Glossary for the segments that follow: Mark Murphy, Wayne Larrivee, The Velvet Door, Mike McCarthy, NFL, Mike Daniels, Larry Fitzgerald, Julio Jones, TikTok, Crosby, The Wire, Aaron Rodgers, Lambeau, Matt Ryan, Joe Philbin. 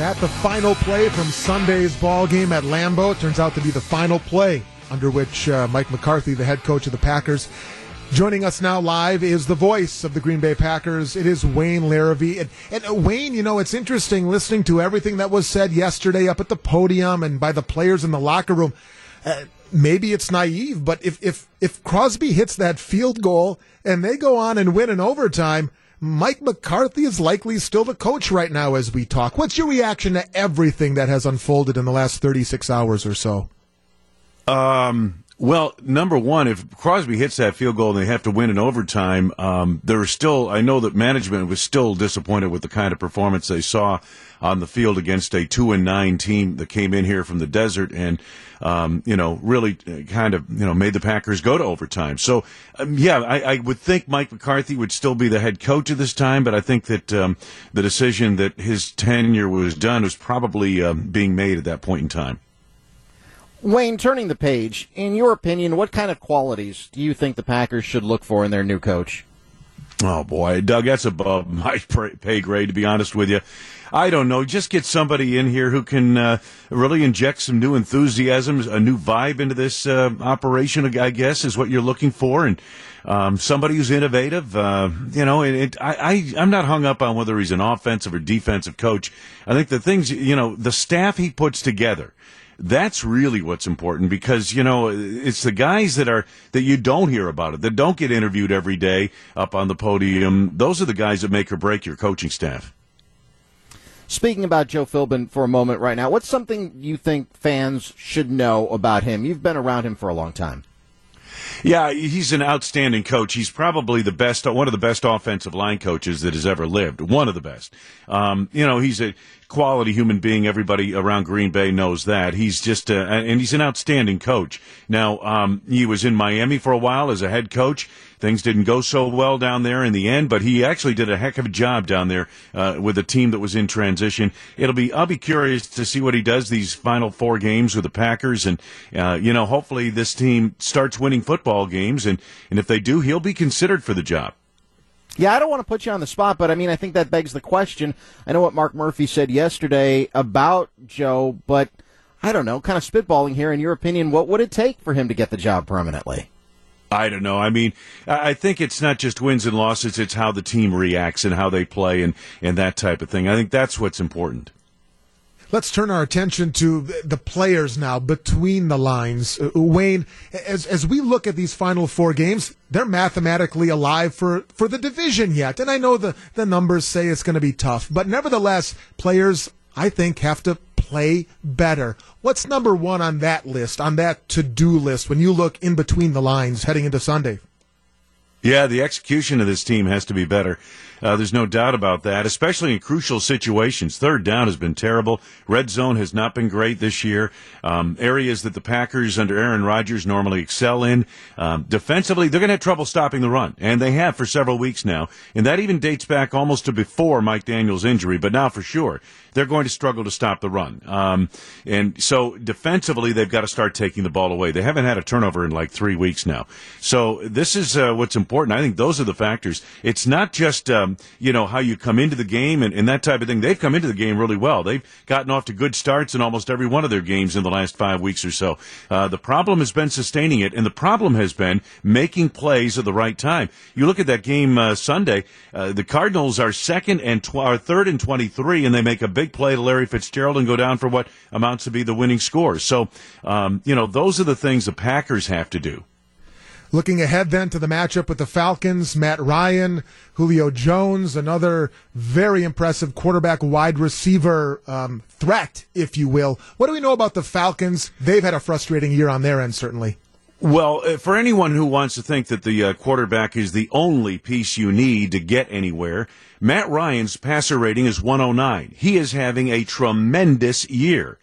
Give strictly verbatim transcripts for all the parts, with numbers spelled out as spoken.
that the final play from Sunday's ball game at Lambeau? It turns out to be the final play under which uh, Mike McCarthy, the head coach of the Packers. Joining us now live is the voice of the Green Bay Packers. It is Wayne Larrivee. And, and uh, Wayne, you know, it's interesting listening to everything that was said yesterday up at the podium and by the players in the locker room. Uh, maybe it's naive, but if, if, if Crosby hits that field goal and they go on and win in overtime, Mike McCarthy is likely still the coach right now as we talk. What's your reaction to everything that has unfolded in the last thirty-six hours or so? Um, well, number one, if Crosby hits that field goal and they have to win in overtime, um, there's still, I know that management was still disappointed with the kind of performance they saw on the field against a two and nine team that came in here from the desert and, um, you know, really kind of, you know, made the Packers go to overtime. So, um, yeah, I, I would think Mike McCarthy would still be the head coach at this time, but I think that um, the decision that his tenure was done was probably um, being made at that point in time. Wayne, turning the page, in your opinion, what kind of qualities do you think the Packers should look for in their new coach? Oh, boy, Doug, that's above my pay grade, to be honest with you. I don't know. Just get somebody in here who can uh, really inject some new enthusiasm, a new vibe into this uh, operation, I guess, is what you're looking for. And um, somebody who's innovative, uh, you know, and it, I, I, I'm not hung up on whether he's an offensive or defensive coach. I think the things, you know, the staff he puts together, that's really what's important because, you know, it's the guys that are that you don't hear about it, that don't get interviewed every day up on the podium. Those are the guys that make or break your coaching staff. Speaking about Joe Philbin for a moment right now, what's something you think fans should know about him? You've been around him for a long time. Yeah, he's an outstanding coach. He's probably the best, one of the best offensive line coaches that has ever lived. One of the best. Um, you know, he's a quality human being. Everybody around Green Bay knows that. He's just, a, and he's an outstanding coach. Now, um, he was in Miami for a while as a head coach. Things didn't go so well down there in the end, but he actually did a heck of a job down there uh, with a team that was in transition. It'll be, I'll be curious to see what he does these final four games with the Packers, and uh, you know, hopefully this team starts winning football games, and and if they do, he'll be considered for the job. Yeah, I don't want to put you on the spot, but I mean, I think that begs the question. I know what Mark Murphy said yesterday about Joe, but I don't know, kind of spitballing here. In your opinion, what would it take for him to get the job permanently? I don't know. I mean, I think it's not just wins and losses. It's how the team reacts and how they play and, and that type of thing. I think that's what's important. Let's turn our attention to the players now between the lines. Wayne, as as we look at these final four games, they're mathematically alive for, for the division yet. And I know the, the numbers say it's going to be tough. But nevertheless, players, I think, have to play better. What's number one on that list, on that to-do list, when you look in between the lines heading into Sunday? Yeah, the execution of this team has to be better. Uh, there's no doubt about that, especially in crucial situations. Third down has been terrible. Red zone has not been great this year. Um, areas that the Packers under Aaron Rodgers normally excel in. Um, defensively, they're going to have trouble stopping the run, and they have for several weeks now. And that even dates back almost to before Mike Daniels' injury, but now for sure, they're going to struggle to stop the run. Um, and so defensively, they've got to start taking the ball away. They haven't had a turnover in like three weeks now. So this is uh, what's important. Important. I think those are the factors. It's not just, um, you know, how you come into the game and, and that type of thing. They've come into the game really well. They've gotten off to good starts in almost every one of their games in the last five weeks or so. Uh, the problem has been sustaining it, and the problem has been making plays at the right time. You look at that game uh, Sunday, uh, the Cardinals are second and tw- or third and twenty-three, and they make a big play to Larry Fitzgerald and go down for what amounts to be the winning score. So, um, you know, those are the things the Packers have to do. Looking ahead then to the matchup with the Falcons, Matt Ryan, Julio Jones, another very impressive quarterback wide receiver um, threat, if you will. What do we know about the Falcons? They've had a frustrating year on their end, certainly. Well, for anyone who wants to think that the uh, quarterback is the only piece you need to get anywhere, Matt Ryan's passer rating is one oh nine. He is having a tremendous year.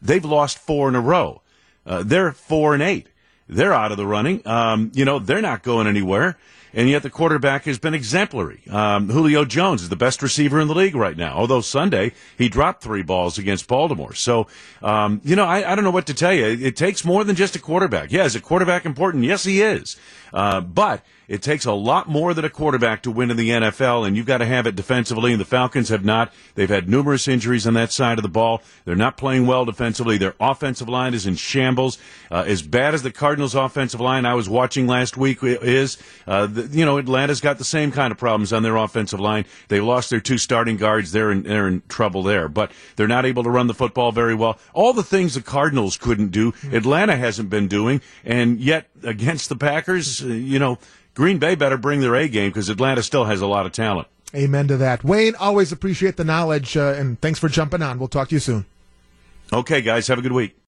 They've lost four in a row. Uh, they're four and eight. They're out of the running. Um, you know, they're not going anywhere. And yet the quarterback has been exemplary. Um, Julio Jones is the best receiver in the league right now, although Sunday he dropped three balls against Baltimore. So, um, you know, I, I don't know what to tell you. It, it takes more than just a quarterback. Yeah, is a quarterback important? Yes, he is. Uh, but It takes a lot more than a quarterback to win in the N F L, and you've got to have it defensively, and the Falcons have not. They've had numerous injuries on that side of the ball. They're not playing well defensively. Their offensive line is in shambles. Uh, as bad as the Cardinals' offensive line I was watching last week is, uh, the, you know, Atlanta's got the same kind of problems on their offensive line. They lost their two starting guards. They're in, they're in trouble there, but they're not able to run the football very well. All the things the Cardinals couldn't do, Atlanta hasn't been doing, and yet against the Packers, you know, Green Bay better bring their A game because Atlanta still has a lot of talent. Amen to that. Wayne, always appreciate the knowledge, uh, and thanks for jumping on. We'll talk to you soon. Okay, guys, have a good week.